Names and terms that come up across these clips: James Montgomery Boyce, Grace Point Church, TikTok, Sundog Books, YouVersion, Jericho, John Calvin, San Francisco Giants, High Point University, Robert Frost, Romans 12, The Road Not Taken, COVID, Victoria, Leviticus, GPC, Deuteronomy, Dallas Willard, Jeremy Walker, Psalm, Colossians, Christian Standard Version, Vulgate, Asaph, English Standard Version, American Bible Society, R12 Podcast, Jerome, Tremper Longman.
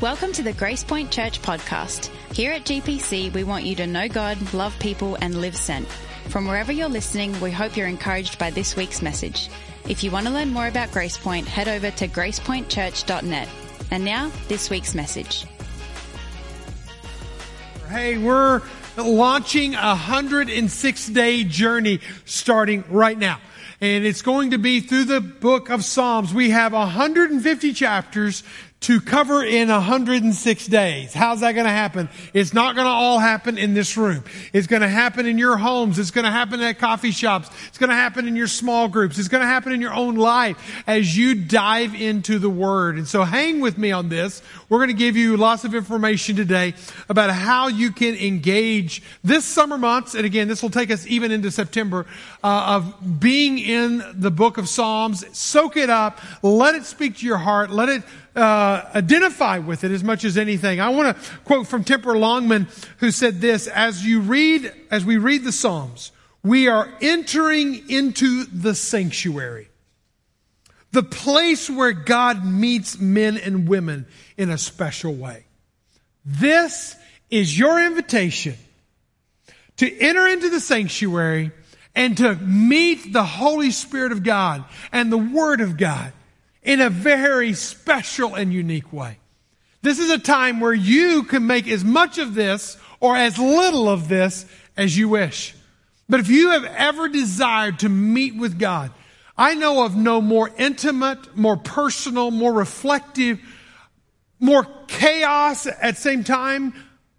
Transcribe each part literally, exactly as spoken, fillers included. Welcome to the Grace Point Church podcast. Here at G P C, we want you to know God, love people, and live sent. From wherever you're listening, we hope you're encouraged by this week's message. If you want to learn more about Grace Point, head over to grace point church dot net. And now, this week's message. Hey, we're launching a one hundred six day journey starting right now. And it's going to be through the book of Psalms. We have one hundred fifty chapters to cover in one hundred six days. How's that going to happen? It's not going to all happen in this room. It's going to happen in your homes. It's going to happen at coffee shops. It's going to happen in your small groups. It's going to happen in your own life as you dive into the Word. And so hang with me on this. We're going to give you lots of information today about how you can engage this summer months. And again, this will take us even into September uh, of being in the book of Psalms. Soak it up. Let it speak to your heart. Let it Uh, identify with it as much as anything. I want to quote from Tremper Longman, who said this: as you read, as we read the Psalms, we are entering into the sanctuary, the place where God meets men and women in a special way. This is your invitation to enter into the sanctuary and to meet the Holy Spirit of God and the Word of God in a very special and unique way. This is a time where you can make as much of this or as little of this as you wish. But if you have ever desired to meet with God, I know of no more intimate, more personal, more reflective, more chaos at the same time,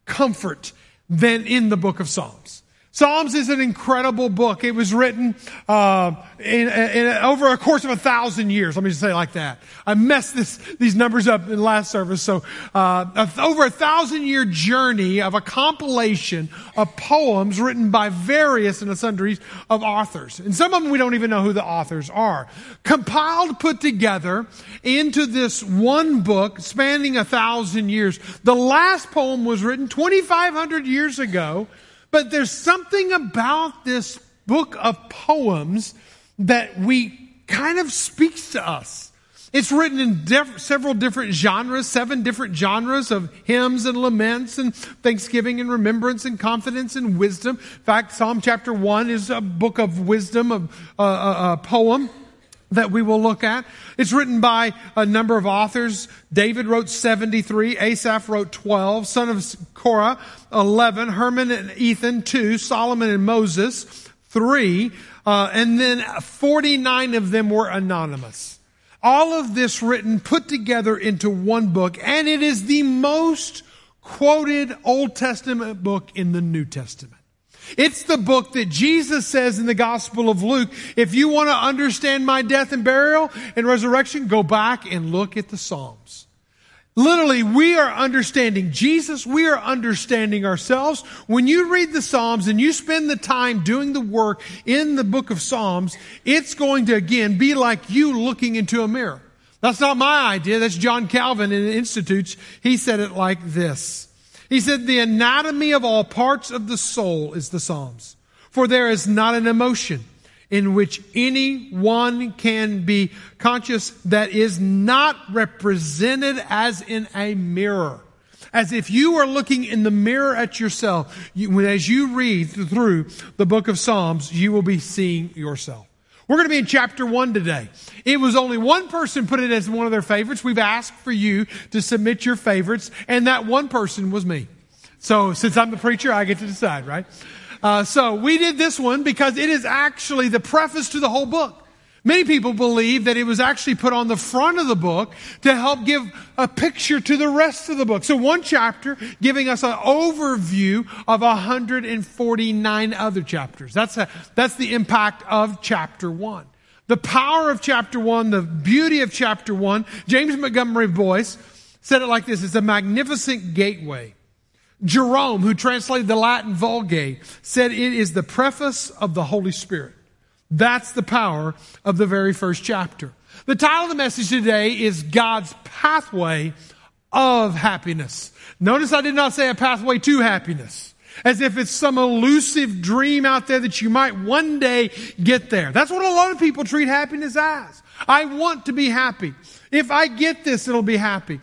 comfort than in the book of Psalms. Psalms is an incredible book. It was written uh, in, in, over a course of a thousand years. Let me just say it like that. I messed this, these numbers up in last service. So uh, over a thousand-year journey of a compilation of poems written by various and sundries of authors. And some of them we don't even know who the authors are. Compiled, put together into this one book spanning a thousand years. The last poem was written twenty-five hundred years ago. But there's something about this book of poems that we kind of speaks to us. It's written in diff- several different genres, seven different genres of hymns and laments and thanksgiving and remembrance and confidence and wisdom. In fact, Psalm chapter one is a book of wisdom, of a, a, a poem that we will look at. It's written by a number of authors. David wrote seventy-three, Asaph wrote twelve, son of Korah eleven, Herman and Ethan two, Solomon and Moses three, uh, and then forty-nine of them were anonymous. All of this written, put together into one book, and it is the most quoted Old Testament book in the New Testament. It's the book that Jesus says in the Gospel of Luke, if you want to understand my death and burial and resurrection, go back and look at the Psalms. Literally, we are understanding Jesus. We are understanding ourselves. When you read the Psalms and you spend the time doing the work in the book of Psalms, it's going to, again, be like you looking into a mirror. That's not my idea. That's John Calvin in the Institutes. He said it like this. He said, the anatomy of all parts of the soul is the Psalms, for there is not an emotion in which any one can be conscious that is not represented as in a mirror. As if you are looking in the mirror at yourself, you, as you read through the book of Psalms, you will be seeing yourself. We're going to be in chapter one today. It was only one person put it as one of their favorites. We've asked for you to submit your favorites, and that one person was me. So since I'm the preacher, I get to decide, right? Uh, so we did this one because it is actually the preface to the whole book. Many people believe that it was actually put on the front of the book to help give a picture to the rest of the book. So one chapter giving us an overview of one hundred forty-nine other chapters. That's a, that's the impact of chapter one. The power of chapter one, the beauty of chapter one. James Montgomery Boyce said it like this: it's a magnificent gateway. Jerome, who translated the Latin Vulgate, said it is the preface of the Holy Spirit. That's the power of the very first chapter. The title of the message today is God's Pathway of Happiness. Notice I did not say a pathway to happiness, as if it's some elusive dream out there that you might one day get there. That's what a lot of people treat happiness as. I want to be happy. If I get this, it'll be happy.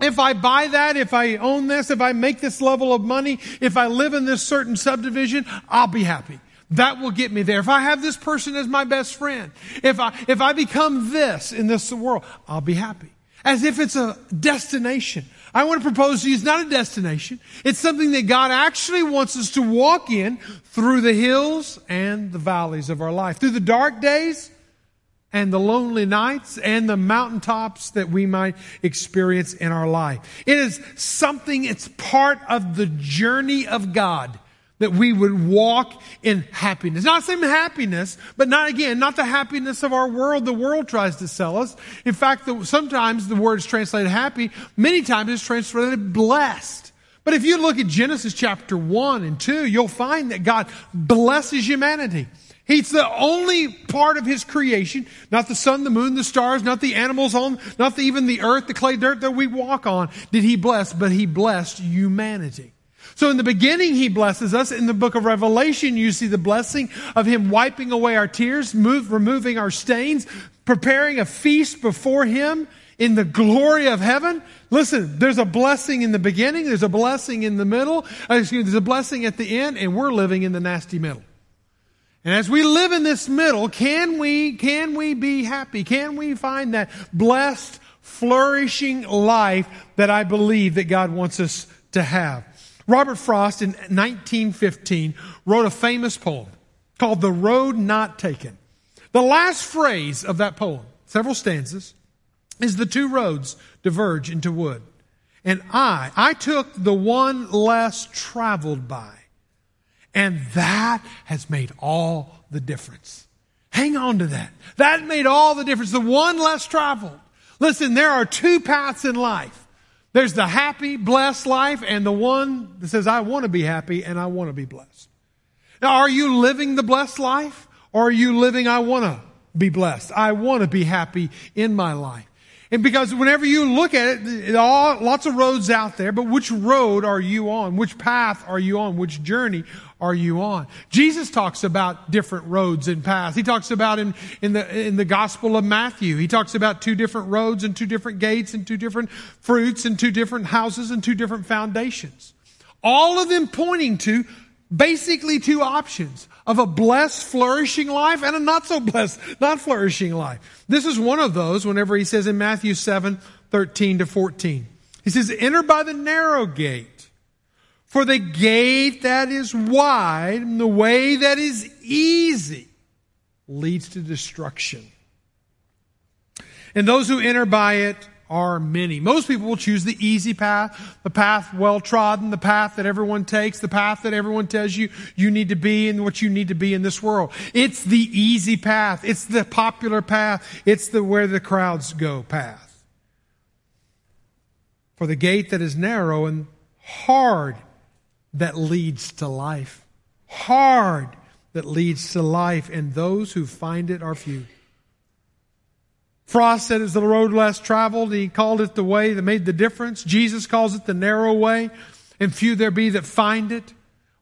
If I buy that, if I own this, if I make this level of money, if I live in this certain subdivision, I'll be happy. That will get me there. If I have this person as my best friend, if I, if I become this in this world, I'll be happy. As if it's a destination. I want to propose to you, it's not a destination. It's something that God actually wants us to walk in through the hills and the valleys of our life, through the dark days and the lonely nights and the mountaintops that we might experience in our life. It is something, it's part of the journey of God, that we would walk in happiness. Not the same happiness, but not again, not the happiness of our world. The world tries to sell us. In fact, the, sometimes the word is translated happy. Many times it's translated blessed. But if you look at Genesis chapter one and two, you'll find that God blesses humanity. He's the only part of His creation, not the sun, the moon, the stars, not the animals on, not the, even the earth, the clay dirt that we walk on, did He bless, but He blessed humanity. So in the beginning, He blesses us. In the book of Revelation, you see the blessing of Him wiping away our tears, move, removing our stains, preparing a feast before Him in the glory of heaven. Listen, there's a blessing in the beginning. There's a blessing in the middle. Excuse me, there's a blessing at the end, and we're living in the nasty middle. And as we live in this middle, can we, can we be happy? Can we find that blessed, flourishing life that I believe that God wants us to have? Robert Frost in nineteen fifteen wrote a famous poem called The Road Not Taken. The last phrase of that poem, several stanzas, is the two roads diverge into wood. And I, I took the one less traveled by. And that has made all the difference. Hang on to that. That made all the difference. The one less traveled. Listen, there are two paths in life. There's the happy, blessed life and the one that says, I want to be happy and I want to be blessed. Now, are you living the blessed life, or are you living, I want to be blessed? I want to be happy in my life. And because whenever you look at it, it all, lots of roads out there, but which road are you on? Which path are you on? Which journey are you on? Jesus talks about different roads and paths. He talks about in, in the, in the Gospel of Matthew, He talks about two different roads and two different gates and two different fruits and two different houses and two different foundations. All of them pointing to basically two options of a blessed, flourishing life and a not so blessed, not flourishing life. This is one of those whenever He says in Matthew seven, thirteen to fourteen. He says, enter by the narrow gate, for the gate that is wide and the way that is easy leads to destruction. And those who enter by it are many. Most people will choose the easy path, the path well trodden, the path that everyone takes, the path that everyone tells you you need to be and what you need to be in this world. It's the easy path. It's the popular path. It's the where the crowds go path. For the gate that is narrow and hard that leads to life. Hard that leads to life, and those who find it are few. Frost said it's the road less traveled. He called it the way that made the difference. Jesus calls it the narrow way, and few there be that find it.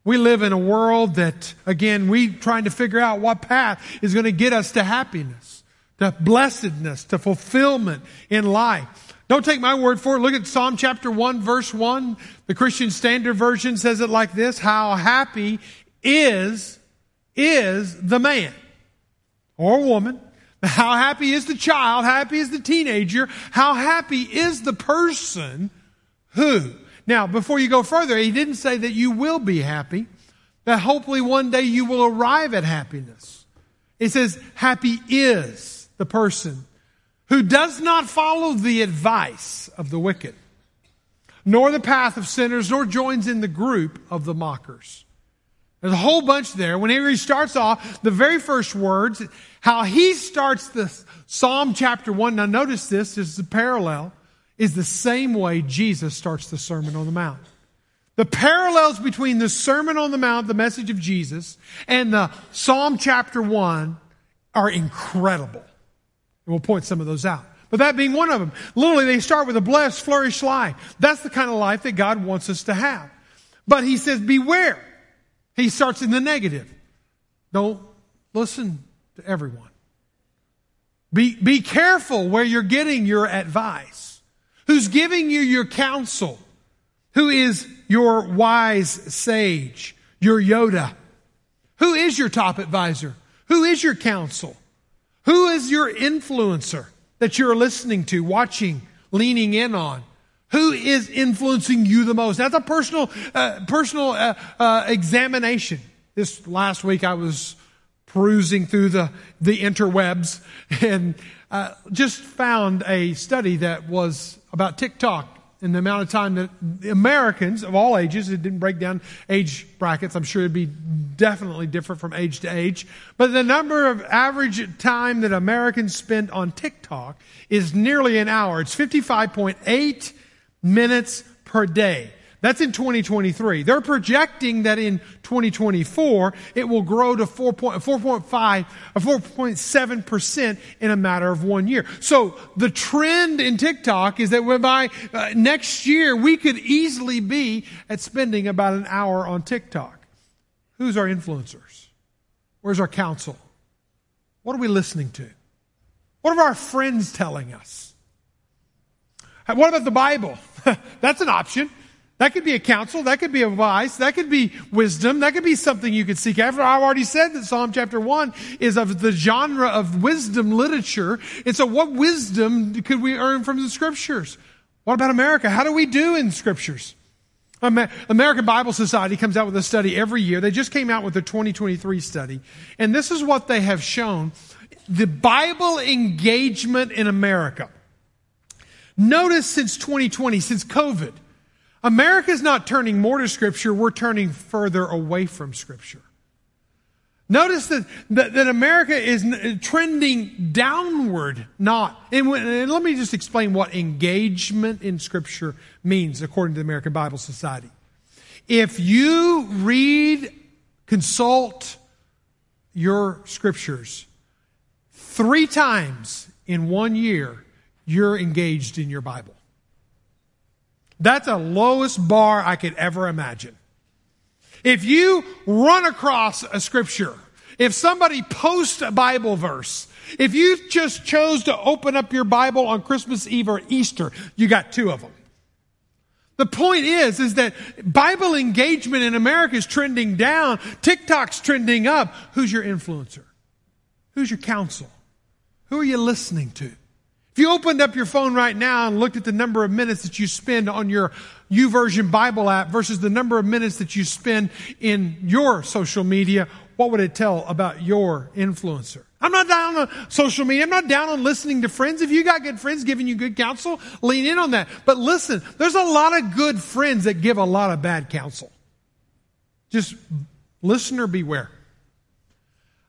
We live in a world that, again, we're trying to figure out what path is going to get us to happiness, to blessedness, to fulfillment in life. Don't take my word for it. Look at Psalm chapter one, verse one. The Christian Standard Version says it like this: how happy is, is the man or woman. How happy is the child? How happy is the teenager? How happy is the person who? Now, before you go further, he didn't say that you will be happy, that hopefully one day you will arrive at happiness. It says, happy is the person who does not follow the advice of the wicked, nor the path of sinners, nor joins in the group of the mockers. There's a whole bunch there. Whenever he starts off, the very first words, how he starts the Psalm chapter one. Now notice this, this is a parallel, is the same way Jesus starts the Sermon on the Mount. The parallels between the Sermon on the Mount, the message of Jesus, and the Psalm chapter one are incredible. And we'll point some of those out. But that being one of them, literally they start with a blessed, flourished life. That's the kind of life that God wants us to have. But He says, beware. He starts in the negative. Don't listen to everyone. Be, be careful where you're getting your advice. who's giving you your counsel, who is your wise sage, your Yoda. Who is your top advisor? Who is your counsel? Who is your influencer that you're listening to, watching, leaning in on? Who is influencing you the most? That's a personal uh, personal uh, uh, examination. This last week I was perusing through the, the interwebs and uh, just found a study that was about TikTok and the amount of time that Americans of all ages, it didn't break down age brackets. I'm sure it'd be definitely different from age to age. But the number of average time that Americans spend on TikTok is nearly an hour. It's fifty-five point eight minutes per day. That's in twenty twenty-three. They're projecting that in twenty twenty-four, it will grow to four point five, four point seven percent in a matter of one year. So the trend in TikTok is that by uh, next year, we could easily be at spending about an hour on TikTok. Who's our influencers? Where's our counsel? What are we listening to? What are our friends telling us? What about the Bible? That's an option. That could be a counsel. That could be advice. That could be wisdom. That could be something you could seek after. I've already said that Psalm chapter one is of the genre of wisdom literature. And so what wisdom could we earn from the Scriptures? What about America? How do we do in Scriptures? American Bible Society comes out with a study every year. They just came out with a twenty twenty-three study. And this is what they have shown. The Bible engagement in America. Notice since twenty twenty, since COVID, America's not turning more to Scripture, we're turning further away from Scripture. Notice that, that, that America is trending downward, not. And, when, and let me just explain what engagement in Scripture means according to the American Bible Society. If you read, consult your Scriptures three times in one year, you're engaged in your Bible. That's the lowest bar I could ever imagine. If you run across a scripture, if somebody posts a Bible verse, if you just chose to open up your Bible on Christmas Eve or Easter, you got two of them. The point is, is that Bible engagement in America is trending down. TikTok's trending up. Who's your influencer? Who's your counsel? Who are you listening to? If you opened up your phone right now and looked at the number of minutes that you spend on your YouVersion Bible app versus the number of minutes that you spend in your social media, what would it tell about your influencer? I'm not down on social media. I'm not down on listening to friends. If you got good friends giving you good counsel, lean in on that. But listen, there's a lot of good friends that give a lot of bad counsel. Just listener beware.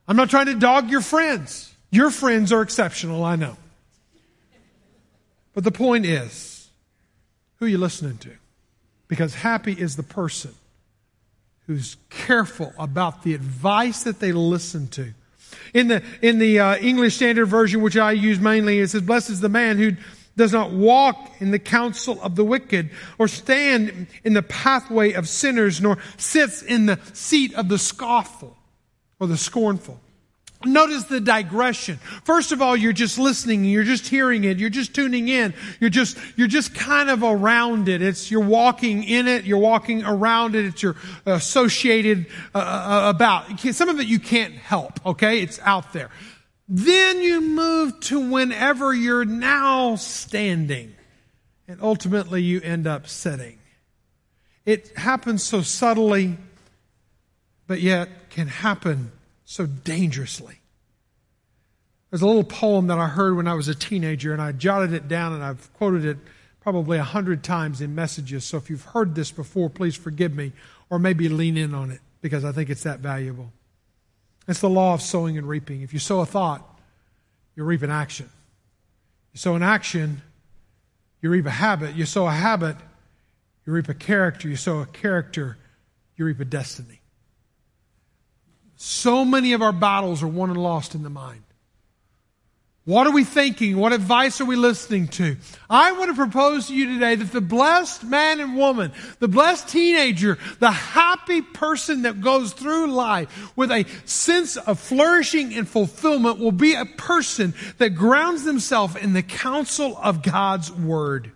I'm not trying to dog your friends. Your friends are exceptional, I know. But the point is, who are you listening to? Because happy is the person who's careful about the advice that they listen to. In the in the uh, English Standard Version, which I use mainly, it says, "Blessed is the man who does not walk in the counsel of the wicked, or stand in the pathway of sinners, nor sits in the seat of the scoffful or the scornful." Notice the digression. First of all, you're just listening, you're just hearing it, you're just tuning in, you're just, you're just kind of around it. It's, you're walking in it, you're walking around it, it's you're associated uh, about. Some of it you can't help, okay? It's out there. Then you move to whenever you're now standing, and ultimately you end up sitting. It happens so subtly, but yet can happen so dangerously. There's a little poem that I heard when I was a teenager, and I jotted it down, and I've quoted it probably a hundred times in messages. So if you've heard this before, please forgive me, or maybe lean in on it, because I think it's that valuable. It's the law of sowing and reaping. If you sow a thought, you reap an action. You sow an action, you reap a habit. You sow a habit, you reap a character. You sow a character, you reap a destiny. So many of our battles are won and lost in the mind. What are we thinking? What advice are we listening to? I want to propose to you today that the blessed man and woman, the blessed teenager, the happy person that goes through life with a sense of flourishing and fulfillment will be a person that grounds themselves in the counsel of God's Word.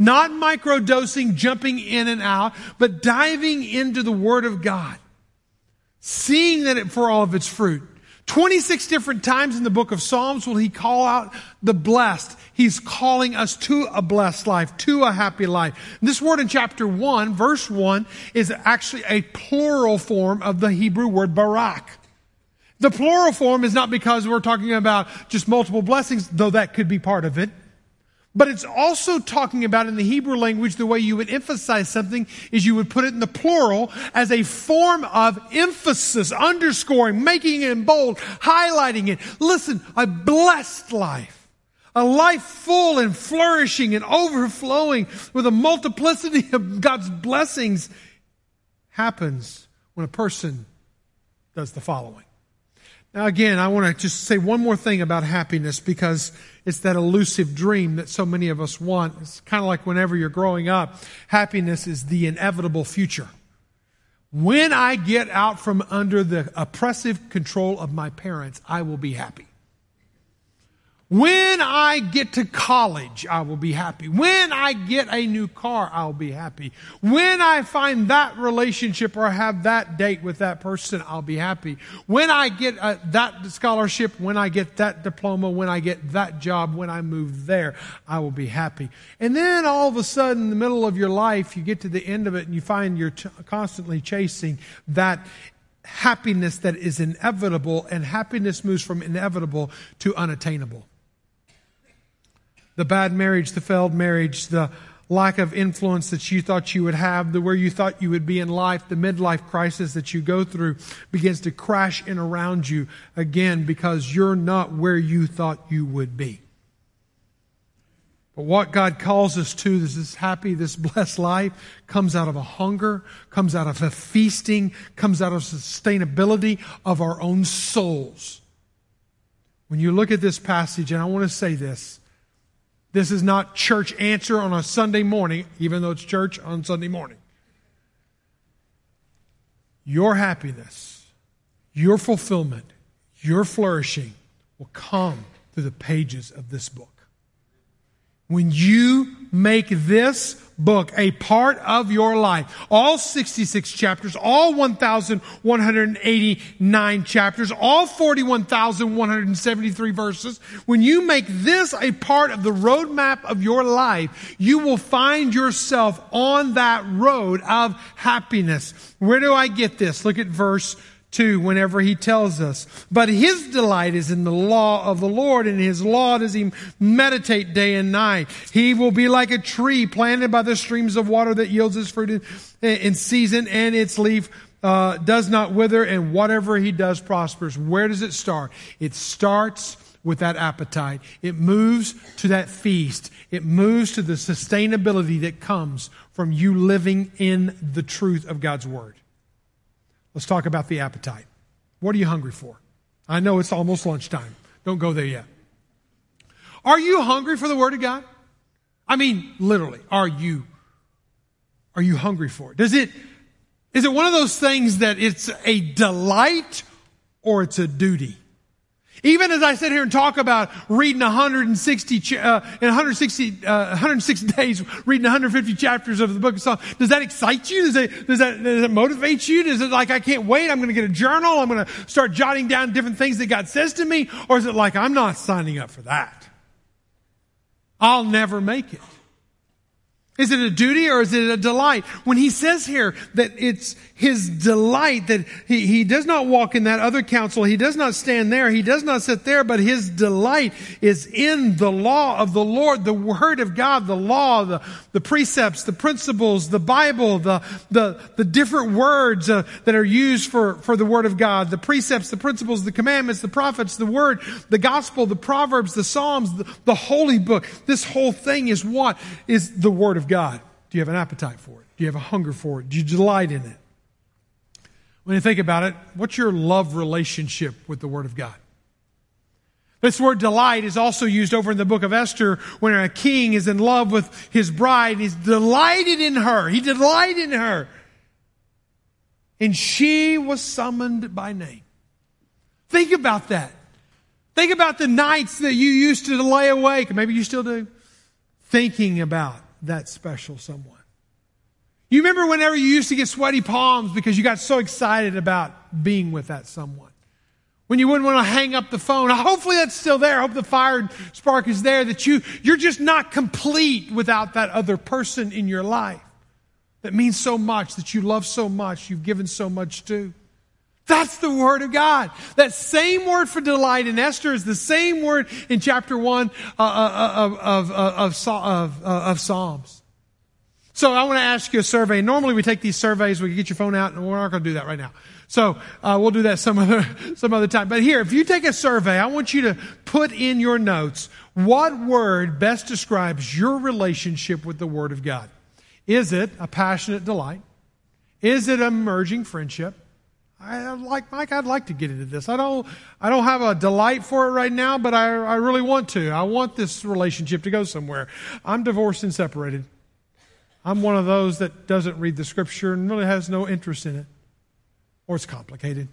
Not microdosing, jumping in and out, but diving into the Word of God. Seeing that it for all of its fruit. twenty-six different times in the book of Psalms will he call out the blessed. He's calling us to a blessed life, to a happy life. And this word in chapter one, verse one, is actually a plural form of the Hebrew word barak. The plural form is not because we're talking about just multiple blessings, though that could be part of it. But it's also talking about, in the Hebrew language, the way you would emphasize something is you would put it in the plural as a form of emphasis, underscoring, making it in bold, highlighting it. Listen, a blessed life, a life full and flourishing and overflowing with a multiplicity of God's blessings, happens when a person does the following. Now, again, I want to just say one more thing about happiness, because it's that elusive dream that so many of us want. It's kind of like whenever you're growing up, happiness is the inevitable future. When I get out from under the oppressive control of my parents, I will be happy. When I get to college, I will be happy. When I get a new car, I'll be happy. When I find that relationship or have that date with that person, I'll be happy. When I get uh, that scholarship, when I get that diploma, when I get that job, when I move there, I will be happy. And then all of a sudden, in the middle of your life, you get to the end of it and you find you're ch- constantly chasing that happiness that is inevitable, and happiness moves from inevitable to unattainable. The bad marriage, the failed marriage, the lack of influence that you thought you would have, the where you thought you would be in life, the midlife crisis that you go through begins to crash in around you again, because you're not where you thought you would be. But what God calls us to, this is happy, this blessed life, comes out of a hunger, comes out of a feasting, comes out of sustainability of our own souls. When you look at this passage, and I want to say this, this is not church answer on a Sunday morning, even though it's church on Sunday morning. Your happiness, your fulfillment, your flourishing will come through the pages of this book. When you make this book a part of your life, all sixty-six chapters, all one thousand one hundred eighty-nine chapters, all forty-one thousand one hundred seventy-three verses, when you make this a part of the roadmap of your life, you will find yourself on that road of happiness. Where do I get this? Look at verse two, whenever he tells us, but his delight is in the law of the Lord, and his law does he meditate day and night. He will be like a tree planted by the streams of water that yields its fruit in season, and its leaf uh, does not wither, and whatever he does prospers. Where does it start? It starts with that appetite. It moves to that feast. It moves to the sustainability that comes from you living in the truth of God's Word. Let's talk about the appetite. What are you hungry for? I know it's almost lunchtime. Don't go there yet. Are you hungry for the Word of God? I mean, literally, are you, are you hungry for it? Does it, is it one of those things that it's a delight or it's a duty? Even as I sit here and talk about reading one hundred sixty, uh, one hundred sixty, uh, one hundred six days, reading one hundred fifty chapters of the book of Psalms, does that excite you? Does that, does that, does that motivate you? Is it like, I can't wait, I'm going to get a journal, I'm going to start jotting down different things that God says to me? Or is it like, I'm not signing up for that, I'll never make it? Is it a duty or is it a delight? When he says here that it's his delight, that he, he does not walk in that other counsel, he does not stand there, he does not sit there, but his delight is in the law of the Lord, the Word of God, the law, the, the precepts, the principles, the Bible, the, the, the different words uh, that are used for, for the Word of God, the precepts, the principles, the commandments, the prophets, the Word, the Gospel, the Proverbs, the Psalms, the, the Holy Book. This whole thing is what? Is the Word of God. God. Do you have an appetite for it? Do you have a hunger for it? Do you delight in it? When you think about it, what's your love relationship with the Word of God? This word delight is also used over in the book of Esther when a king is in love with his bride. He's delighted in her. He delighted in her. And she was summoned by name. Think about that. Think about the nights that you used to lay awake. Maybe you still do. Thinking about that special someone. You remember whenever you used to get sweaty palms because you got so excited about being with that someone. When you wouldn't want to hang up the phone. Hopefully that's still there. I hope the fire spark is there, that you, you're just not complete without that other person in your life that means so much, that you love so much, you've given so much to. That's the Word of God. That same word for delight in Esther is the same word in chapter one uh, uh, of, of, of, of, of Psalms. So I want to ask you a survey. Normally we take these surveys, we can get your phone out, and we're not going to do that right now. So uh, we'll do that some other some other time. But here, if you take a survey, I want you to put in your notes, what word best describes your relationship with the Word of God? Is it a passionate delight? Is it an emerging friendship? I like Mike, I'd like to get into this. I don't I don't have a delight for it right now, but I, I really want to. I want this relationship to go somewhere. I'm divorced and separated. I'm one of those that doesn't read the Scripture and really has no interest in it. Or it's complicated.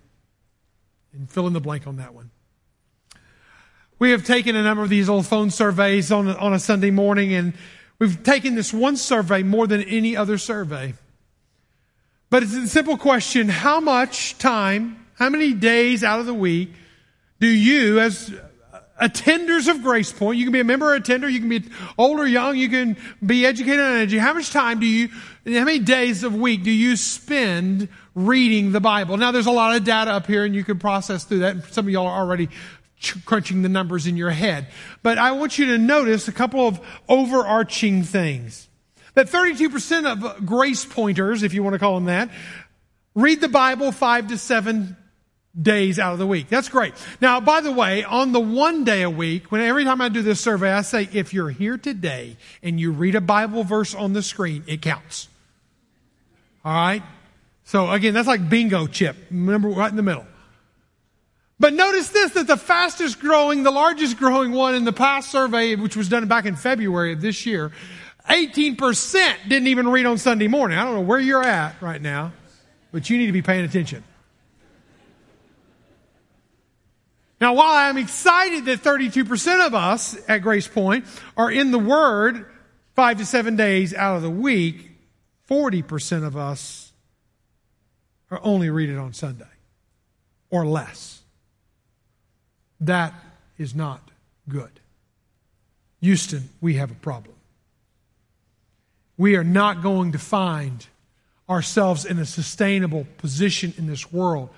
And fill in the blank on that one. We have taken a number of these little phone surveys on, on a Sunday morning, and we've taken this one survey more than any other survey. But it's a simple question. How much time, how many days out of the week do you, as attenders of Grace Point, you can be a member or attender, you can be old or young, you can be educated on energy. How much time do you, how many days of week do you spend reading the Bible? Now, there's a lot of data up here, and you can process through that. Some of y'all are already crunching the numbers in your head. But I want you to notice a couple of overarching things. That thirty-two percent of grace pointers, if you want to call them that, read the Bible five to seven days out of the week. That's great. Now, by the way, on the one day a week, when every time I do this survey, I say, if you're here today and you read a Bible verse on the screen, it counts. All right? So, again, that's like bingo chip. Remember, right in the middle. But notice this, that the fastest growing, the largest growing one in the past survey, which was done back in February of this year, eighteen percent didn't even read on Sunday morning. I don't know where you're at right now, but you need to be paying attention. Now, while I'm excited that thirty-two percent of us at Grace Point are in the Word five to seven days out of the week, forty percent of us are only read it on Sunday or less. That is not good. Houston, we have a problem. We are not going to find ourselves in a sustainable position in this world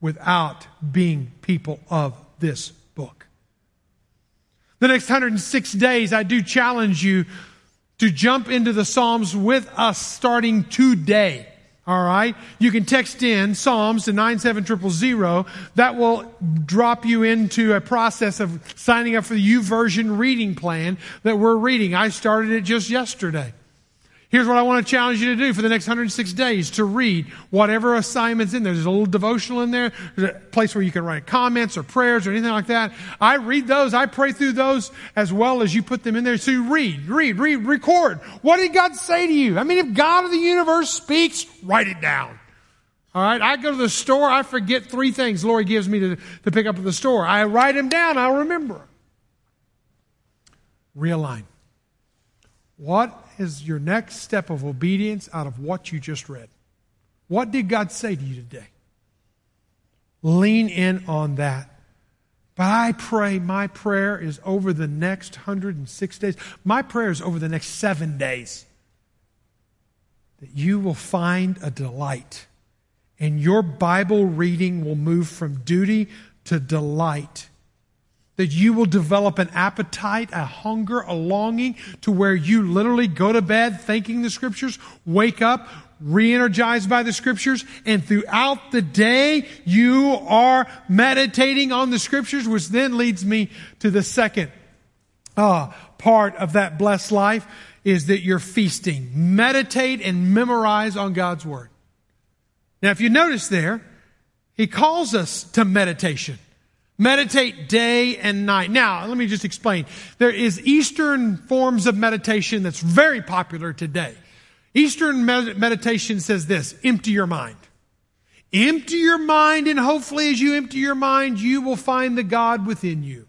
without being people of this book. The next one hundred six days, I do challenge you to jump into the Psalms with us starting today. All right? You can text in Psalms to nine seven zero zero zero. That will drop you into a process of signing up for the YouVersion reading plan that we're reading. I started it just yesterday. Here's what I want to challenge you to do for the next one hundred six days, to read whatever assignment's in there. There's a little devotional in there. There's a place where you can write comments or prayers or anything like that. I read those. I pray through those as well as you put them in there. So you read, read, read, record. What did God say to you? I mean, if God of the universe speaks, write it down. All right? I go to the store. I forget three things Lori gives me to, to pick up at the store. I write them down. I remember. Realign. What is your next step of obedience out of what you just read? What did God say to you today? Lean in on that. But I pray, my prayer is over the next one hundred six days. My prayer is over the next seven days that you will find a delight and your Bible reading will move from duty to delight. That you will develop an appetite, a hunger, a longing to where you literally go to bed thinking the Scriptures, wake up, re-energized by the Scriptures, and throughout the day you are meditating on the Scriptures, which then leads me to the second uh, part of that blessed life, is that you're feasting. Meditate and memorize on God's Word. Now, if you notice there, He calls us to meditation. Meditate day and night. Now, let me just explain. There is Eastern forms of meditation that's very popular today. Eastern med- meditation says this, empty your mind. Empty your mind, and hopefully as you empty your mind, you will find the God within you.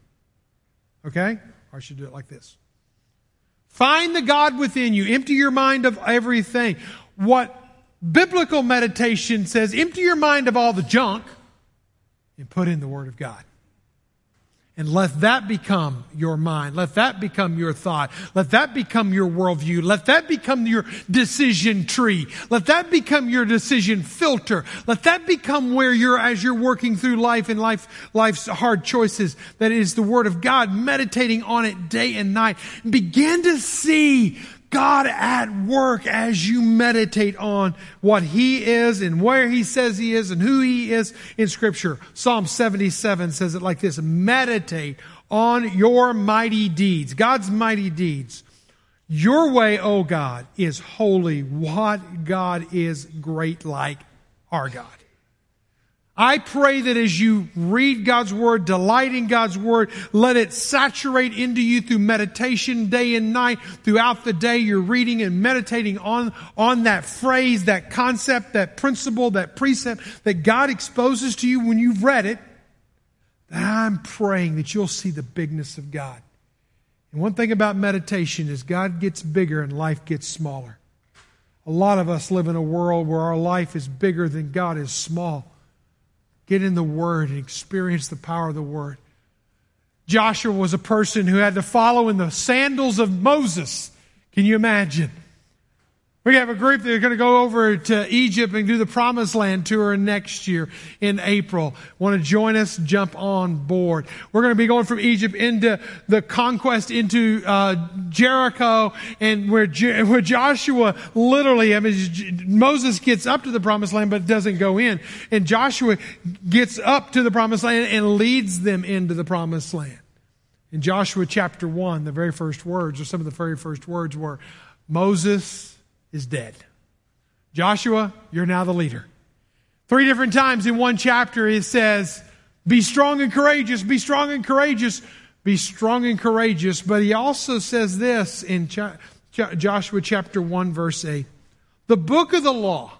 Okay? Or I should do it like this. Find the God within you. Empty your mind of everything. What biblical meditation says, empty your mind of all the junk and put in the Word of God. And let that become your mind. Let that become your thought. Let that become your worldview. Let that become your decision tree. Let that become your decision filter. Let that become where you're, as you're working through life and life, life's hard choices, that is the Word of God, meditating on it day and night. Begin to see God at work as you meditate on what He is and where He says He is and who He is in Scripture. Psalm seventy-seven says it like this: meditate on your mighty deeds, God's mighty deeds. Your way, O God, is holy. What God is great like our God. I pray that as you read God's Word, delight in God's Word, let it saturate into you through meditation day and night. Throughout the day, you're reading and meditating on, on that phrase, that concept, that principle, that precept that God exposes to you when you've read it. I'm praying that you'll see the bigness of God. And one thing about meditation is God gets bigger and life gets smaller. A lot of us live in a world where our life is bigger than God is small. Get in the Word and experience the power of the Word. Joshua was a person who had to follow in the sandals of Moses. Can you imagine? We have a group that are going to go over to Egypt and do the Promised Land tour next year in April. Want to join us? Jump on board. We're going to be going from Egypt into the conquest into uh, Jericho, and where, Je- where Joshua literally, I mean, J- Moses gets up to the Promised Land but doesn't go in. And Joshua gets up to the Promised Land and leads them into the Promised Land. In Joshua chapter one, the very first words, or some of the very first words were, Moses is dead. Joshua, you're now the leader. Three different times in one chapter it says, be strong and courageous, be strong and courageous, be strong and courageous. But he also says this in Joshua chapter one, verse eight. The book of the law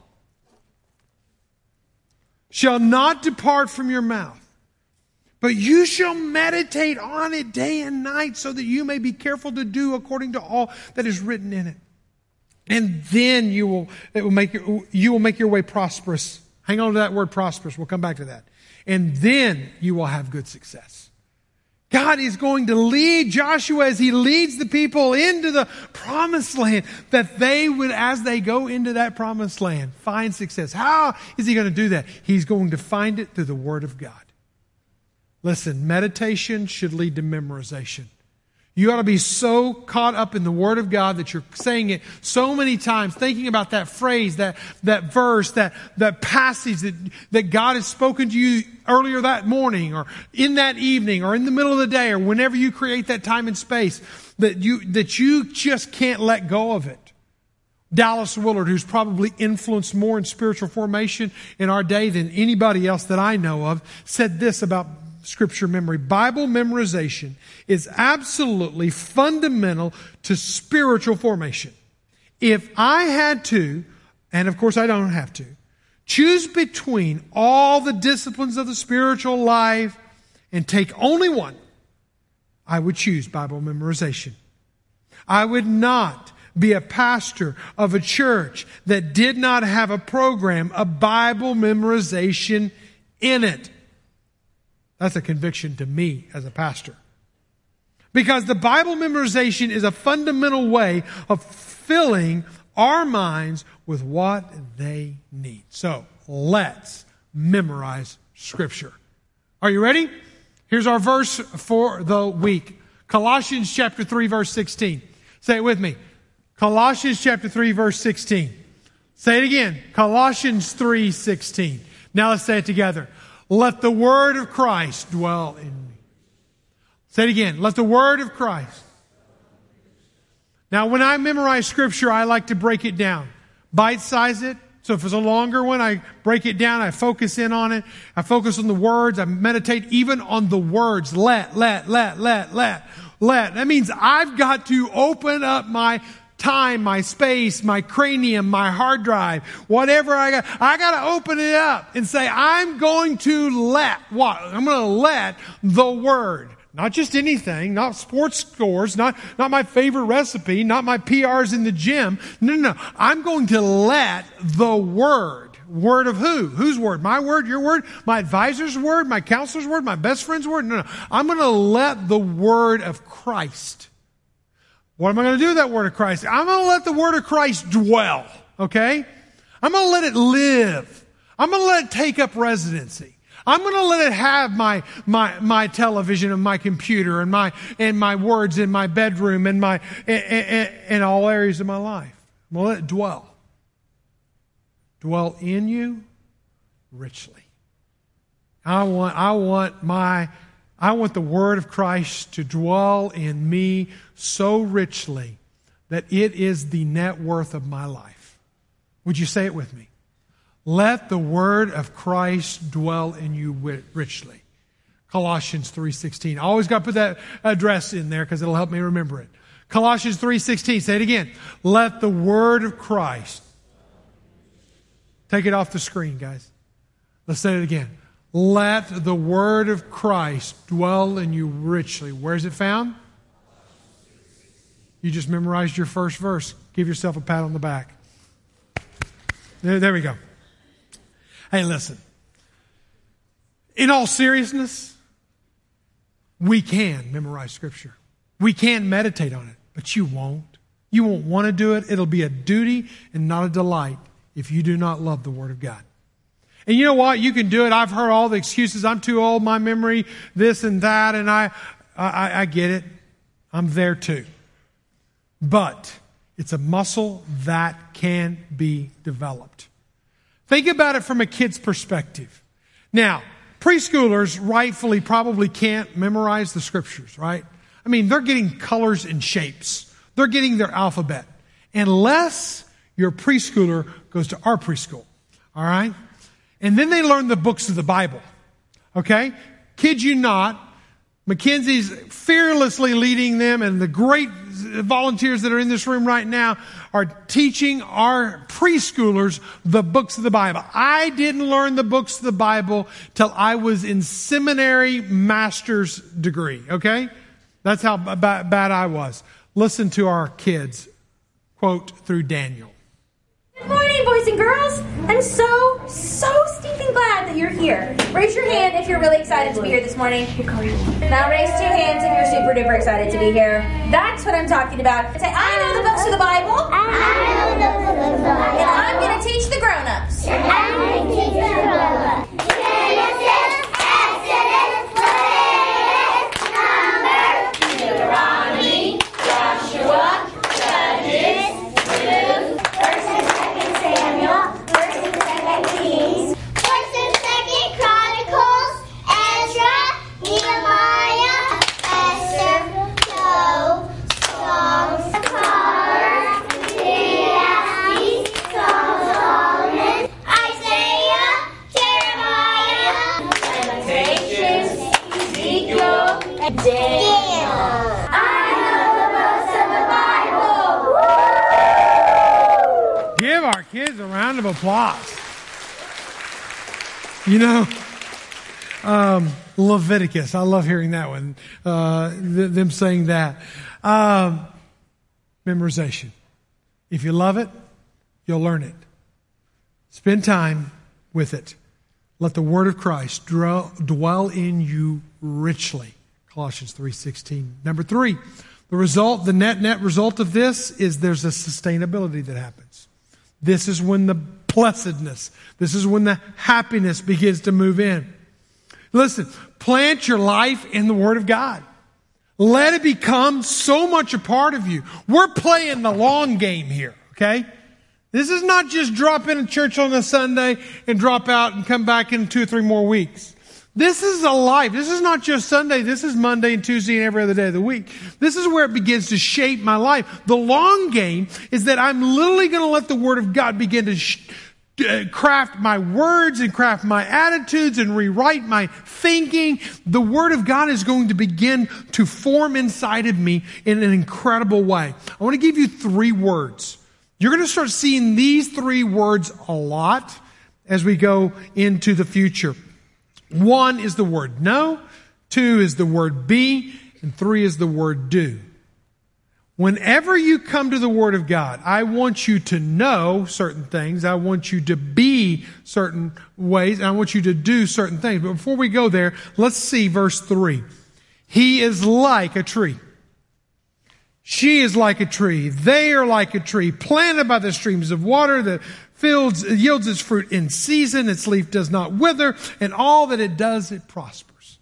shall not depart from your mouth, but you shall meditate on it day and night so that you may be careful to do according to all that is written in it. And then you will, it will make, you will make your way prosperous. Hang on to that word prosperous. We'll come back to that. And then you will have good success. God is going to lead Joshua as he leads the people into the Promised Land, that they would, as they go into that Promised Land, find success. How is he going to do that? He's going to find it through the Word of God. Listen, meditation should lead to memorization. You ought to be so caught up in the Word of God that you're saying it so many times, thinking about that phrase, that, that verse, that, that passage that, that God has spoken to you earlier that morning or in that evening or in the middle of the day or whenever you create that time and space, that you, that you just can't let go of it. Dallas Willard, who's probably influenced more in spiritual formation in our day than anybody else that I know of, said this about Scripture memory. Bible memorization is absolutely fundamental to spiritual formation. If I had to, and of course I don't have to, choose between all the disciplines of the spiritual life and take only one, I would choose Bible memorization. I would not be a pastor of a church that did not have a program of Bible memorization in it. That's a conviction to me as a pastor. Because the Bible memorization is a fundamental way of filling our minds with what they need. So let's memorize Scripture. Are you ready? Here's our verse for the week. Colossians chapter three, verse sixteen. Say it with me. Colossians chapter three, verse sixteen. Say it again. Colossians three, sixteen. Now let's say it together. Let the Word of Christ dwell in me. Say it again. Let the Word of Christ. Now, when I memorize Scripture, I like to break it down. Bite-size it. So if it's a longer one, I break it down. I focus in on it. I focus on the words. I meditate even on the words. Let, let, let, let, let, let. That means I've got to open up my time, my space, my cranium, my hard drive, whatever I got. I got to open it up and say, I'm going to let what? I'm going to let the Word. Not just anything, not sports scores, not, not my favorite recipe, not my P Rs in the gym. No, no, no. I'm going to let the Word, Word of who? Whose Word? My Word, your Word, my advisor's Word, my counselor's Word, my best friend's Word? No, no. I'm going to let the Word of Christ. What am I going to do with that Word of Christ? I'm going to let the Word of Christ dwell, okay? I'm going to let it live. I'm going to let it take up residency. I'm going to let it have my, my, my television and my computer and my, and my words in my bedroom and my, and, and, and all areas of my life. I'm going to let it dwell. Dwell in you richly. I want, I want my, I want the Word of Christ to dwell in me so richly that it is the net worth of my life. Would you say it with me? Let the Word of Christ dwell in you richly. Colossians three sixteen. I always got to put that address in there because it'll help me remember it. Colossians three sixteen. Say it again. Let the Word of Christ. Take it off the screen, guys. Let's say it again. Let the Word of Christ dwell in you richly. Where is it found? You just memorized your first verse. Give yourself a pat on the back. There, there we go. Hey, listen. In all seriousness, we can memorize Scripture. We can meditate on it, but you won't. You won't want to do it. It'll be a duty and not a delight if you do not love the Word of God. And you know what? You can do it. I've heard all the excuses. I'm too old, my memory, this and that, and I, I, I get it. I'm there too. But it's a muscle that can be developed. Think about it from a kid's perspective. Now, preschoolers rightfully probably can't memorize the Scriptures, right? I mean, they're getting colors and shapes. They're getting their alphabet. Unless your preschooler goes to our preschool, all right? And then they learn the books of the Bible, okay? Kid you not, Mackenzie's fearlessly leading them, and the great volunteers that are in this room right now are teaching our preschoolers the books of the Bible. I didn't learn the books of the Bible till I was in seminary master's degree, okay? That's how b- bad I was. Listen to our kids, quote through Daniel. Good morning, boys and girls. I'm so, so stinking glad that you're here. Raise your hand if you're really excited to be here this morning. Now raise two hands if you're super duper excited to be here. That's what I'm talking about. Say, I know the books of the Bible. I know the books of the Bible. And I'm going to teach the grown-ups. And I'm going to teach the grown-ups. Genesis, Exodus, Leviticus, Numbers, Deuteronomy, Joshua, Judges, kids, a round of applause. You know, um, Leviticus. I love hearing that one. Uh, th- them saying that. Um, memorization. If you love it, you'll learn it. Spend time with it. Let the Word of Christ dwell, dwell in you richly. Colossians three sixteen. Number three, the result, the net net result of this is there's a sustainability that happens. This is when the blessedness, this is when the happiness begins to move in. Listen, plant your life in the Word of God. Let it become so much a part of you. We're playing the long game here, okay? This is not just drop in at church on a Sunday and drop out and come back in two or three more weeks. This is a life. This is not just Sunday. This is Monday and Tuesday and every other day of the week. This is where it begins to shape my life. The long game is that I'm literally going to let the Word of God begin to sh- uh, craft my words and craft my attitudes and rewrite my thinking. The Word of God is going to begin to form inside of me in an incredible way. I want to give you three words. You're going to start seeing these three words a lot as we go into the future. One is the word no, Two is the word be, and three is the word do. Whenever you come to the Word of God, I want you to know certain things. I want you to be certain ways. And I want you to do certain things. But before we go there, let's see verse three. He is like a tree. She is like a tree. They are like a tree planted by the streams of water that fields, yields its fruit in season. Its leaf does not wither. And all that it does, it prospers.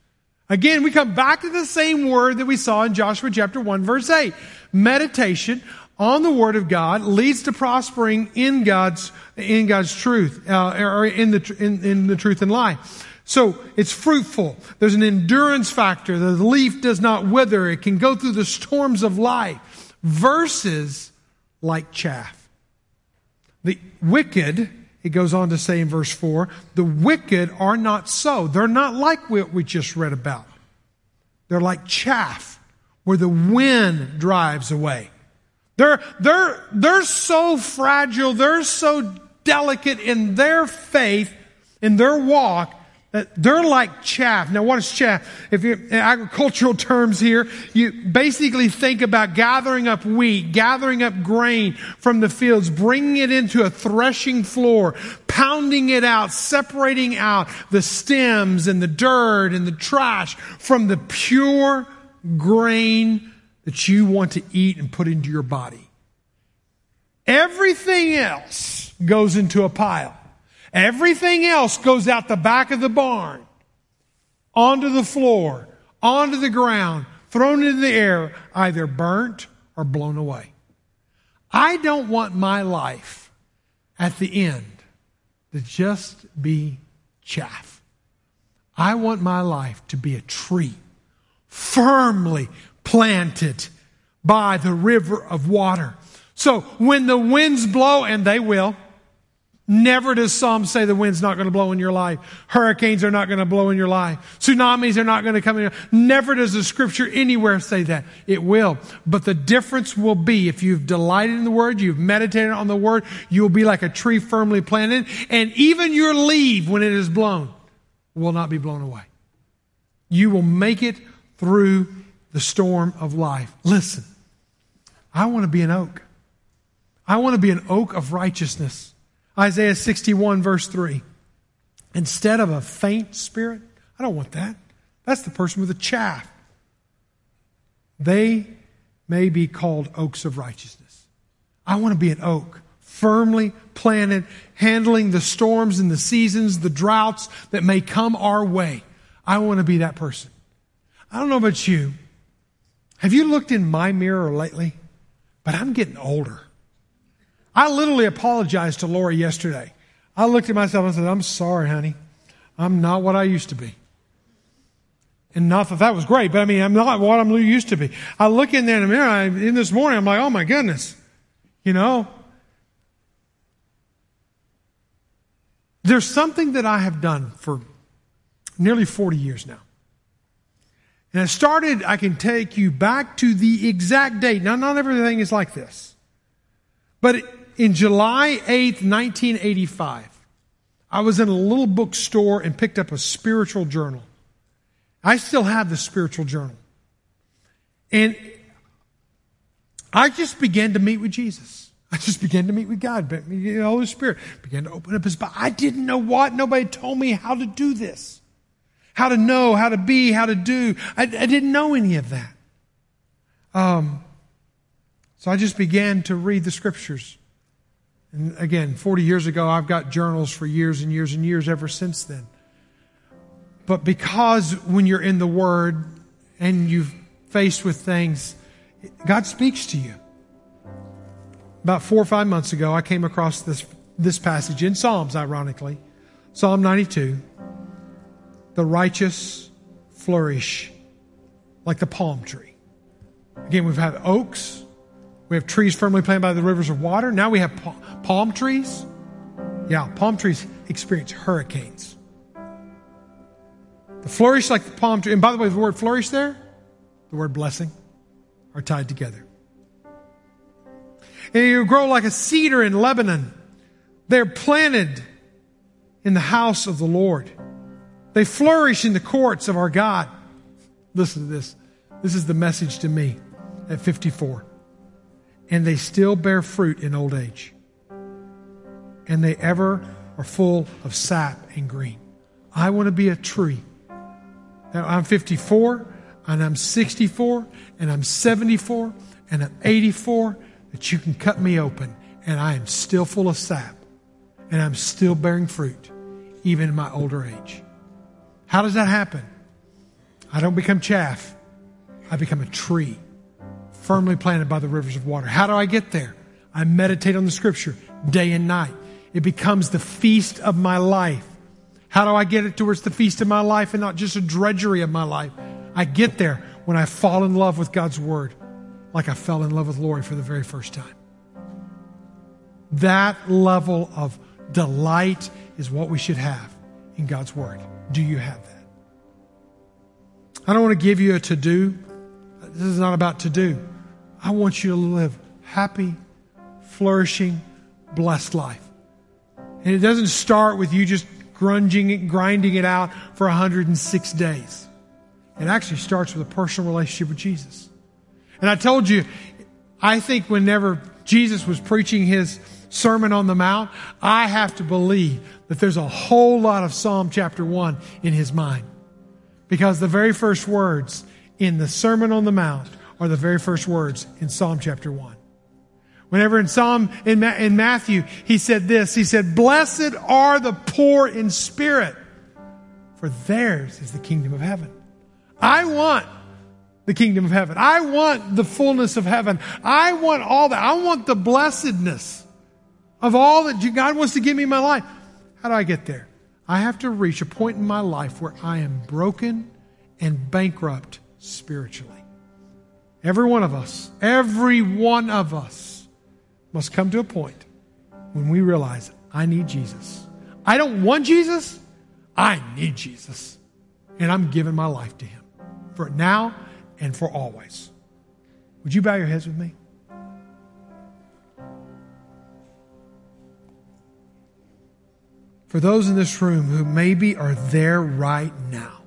Again, we come back to the same word that we saw in Joshua chapter one, verse eight. Meditation on the Word of God leads to prospering in God's in God's truth, uh, or in the in, in the truth and life. So it's fruitful. There's an endurance factor. The leaf does not wither. It can go through the storms of life. Verses like chaff. The wicked, it goes on to say in verse four, the wicked are not so. They're not like what we just read about. They're like chaff, where the wind drives away. They're, they're, they're so fragile, they're so delicate in their faith, in their walk, that they're like chaff. Now, what is chaff? If you're in agricultural terms here, you basically think about gathering up wheat, gathering up grain from the fields, bringing it into a threshing floor, pounding it out, separating out the stems and the dirt and the trash from the pure grain that you want to eat and put into your body. Everything else goes into a pile. Everything else goes out the back of the barn, onto the floor, onto the ground, thrown into the air, either burnt or blown away. I don't want my life at the end to just be chaff. I want my life to be a tree, firmly planted by the river of water. So when the winds blow, and they will, never does Psalm say the wind's not going to blow in your life. Hurricanes are not going to blow in your life. Tsunamis are not going to come in your life. Never does the Scripture anywhere say that. It will. But the difference will be, if you've delighted in the Word, you've meditated on the Word, you'll be like a tree firmly planted, and even your leaf, when it is blown, will not be blown away. You will make it through the storm of life. Listen, I want to be an oak. I want to be an oak of righteousness. Isaiah sixty-one verse three. Instead of a faint spirit, I don't want that. That's the person with the chaff. They may be called oaks of righteousness. I want to be an oak, firmly planted, handling the storms and the seasons, the droughts that may come our way. I want to be that person. I don't know about you. Have you looked in my mirror lately? But I'm getting older. I literally apologized to Lori yesterday. I looked at myself and said, I'm sorry, honey. I'm not what I used to be. And not that that was great, but I mean, I'm not what I'm used to be. I look in there in the mirror, I, in this morning, I'm like, oh my goodness. You know? There's something that I have done for nearly forty years now. And it started, I can take you back to the exact date. Now, not everything is like this. But in July eighth, nineteen eighty-five, I was in a little bookstore and picked up a spiritual journal. I still have the spiritual journal. And I just began to meet with Jesus. I just began to meet with God. But the Holy Spirit began to open up his Bible. I didn't know what. Nobody told me how to do this. How to know, how to be, how to do. I, I didn't know any of that. Um, so I just began to read the Scriptures. And again, forty years ago, I've got journals for years and years and years ever since then. But because when you're in the Word and you're faced with things, God speaks to you. About four or five months ago, I came across this, this passage in Psalms, ironically. Psalm ninety-two. The righteous flourish like the palm tree. Again, we've had oaks. We have trees firmly planted by the rivers of water. Now we have palm trees. Yeah, palm trees experience hurricanes. The flourish like the palm tree. And by the way, the word flourish there, the word blessing, are tied together. And you grow like a cedar in Lebanon. They're planted in the house of the Lord. They flourish in the courts of our God. Listen to this. This is the message to me at fifty-four. And they still bear fruit in old age. And they ever are full of sap and green. I want to be a tree. Now, I'm fifty-four, and I'm sixty-four, and I'm seventy-four, and I'm eighty-four, that you can cut me open, and I am still full of sap, and I'm still bearing fruit, even in my older age. How does that happen? I don't become chaff. I become a tree, firmly planted by the rivers of water. How do I get there? I meditate on the Scripture day and night. It becomes the feast of my life. How do I get it towards the feast of my life and not just a drudgery of my life? I get there when I fall in love with God's Word, like I fell in love with Lori for the very first time. That level of delight is what we should have in God's Word. Do you have that? I don't want to give you a to-do. This is not about to-do. I want you to live happy, flourishing, blessed life. And it doesn't start with you just grunging and grinding it out for one hundred six days. It actually starts with a personal relationship with Jesus. And I told you, I think whenever Jesus was preaching his Sermon on the Mount, I have to believe that there's a whole lot of Psalm chapter one in his mind. Because the very first words in the Sermon on the Mount are the very first words in Psalm chapter one. Whenever in Psalm, in, Ma- in Matthew, he said this, he said, "Blessed are the poor in spirit, for theirs is the kingdom of heaven." I want the kingdom of heaven. I want the fullness of heaven. I want all that. I want the blessedness of all that you, God wants to give me in my life. How do I get there? I have to reach a point in my life where I am broken and bankrupt spiritually. Every one of us, every one of us must come to a point when we realize, I need Jesus. I don't want Jesus. I need Jesus. And I'm giving my life to him for now and for always. Would you bow your heads with me? For those in this room who maybe are there right now,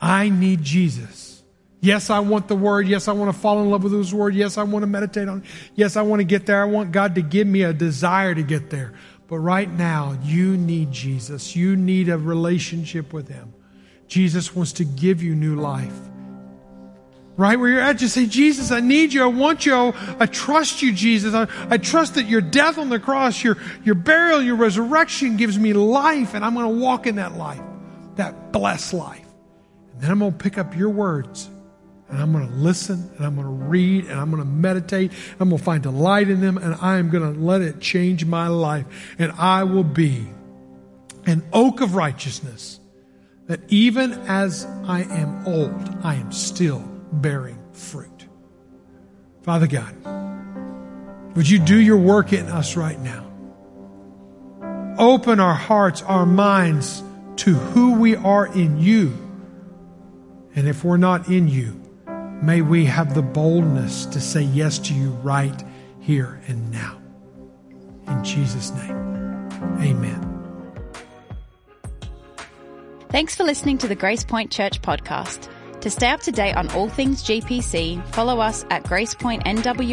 I need Jesus. Yes, I want the Word. Yes, I want to fall in love with His Word. Yes, I want to meditate on it. Yes, I want to get there. I want God to give me a desire to get there. But right now, you need Jesus. You need a relationship with Him. Jesus wants to give you new life. Right where you're at, just say, Jesus, I need you. I want you. I, I trust you, Jesus. I, I trust that your death on the cross, your, your burial, your resurrection gives me life, and I'm going to walk in that life, that blessed life. And then I'm going to pick up your words, and I'm going to listen, and I'm going to read, and I'm going to meditate. I'm going to find delight in them, and I am going to let it change my life. And I will be an oak of righteousness, that even as I am old, I am still bearing fruit. Father God, would you do your work in us right now? Open our hearts, our minds to who we are in you. And if we're not in you, may we have the boldness to say yes to you right here and now. In Jesus' name, amen. Thanks for listening to the Grace Point Church podcast. To stay up to date on all things G P C, follow us at Grace Point N W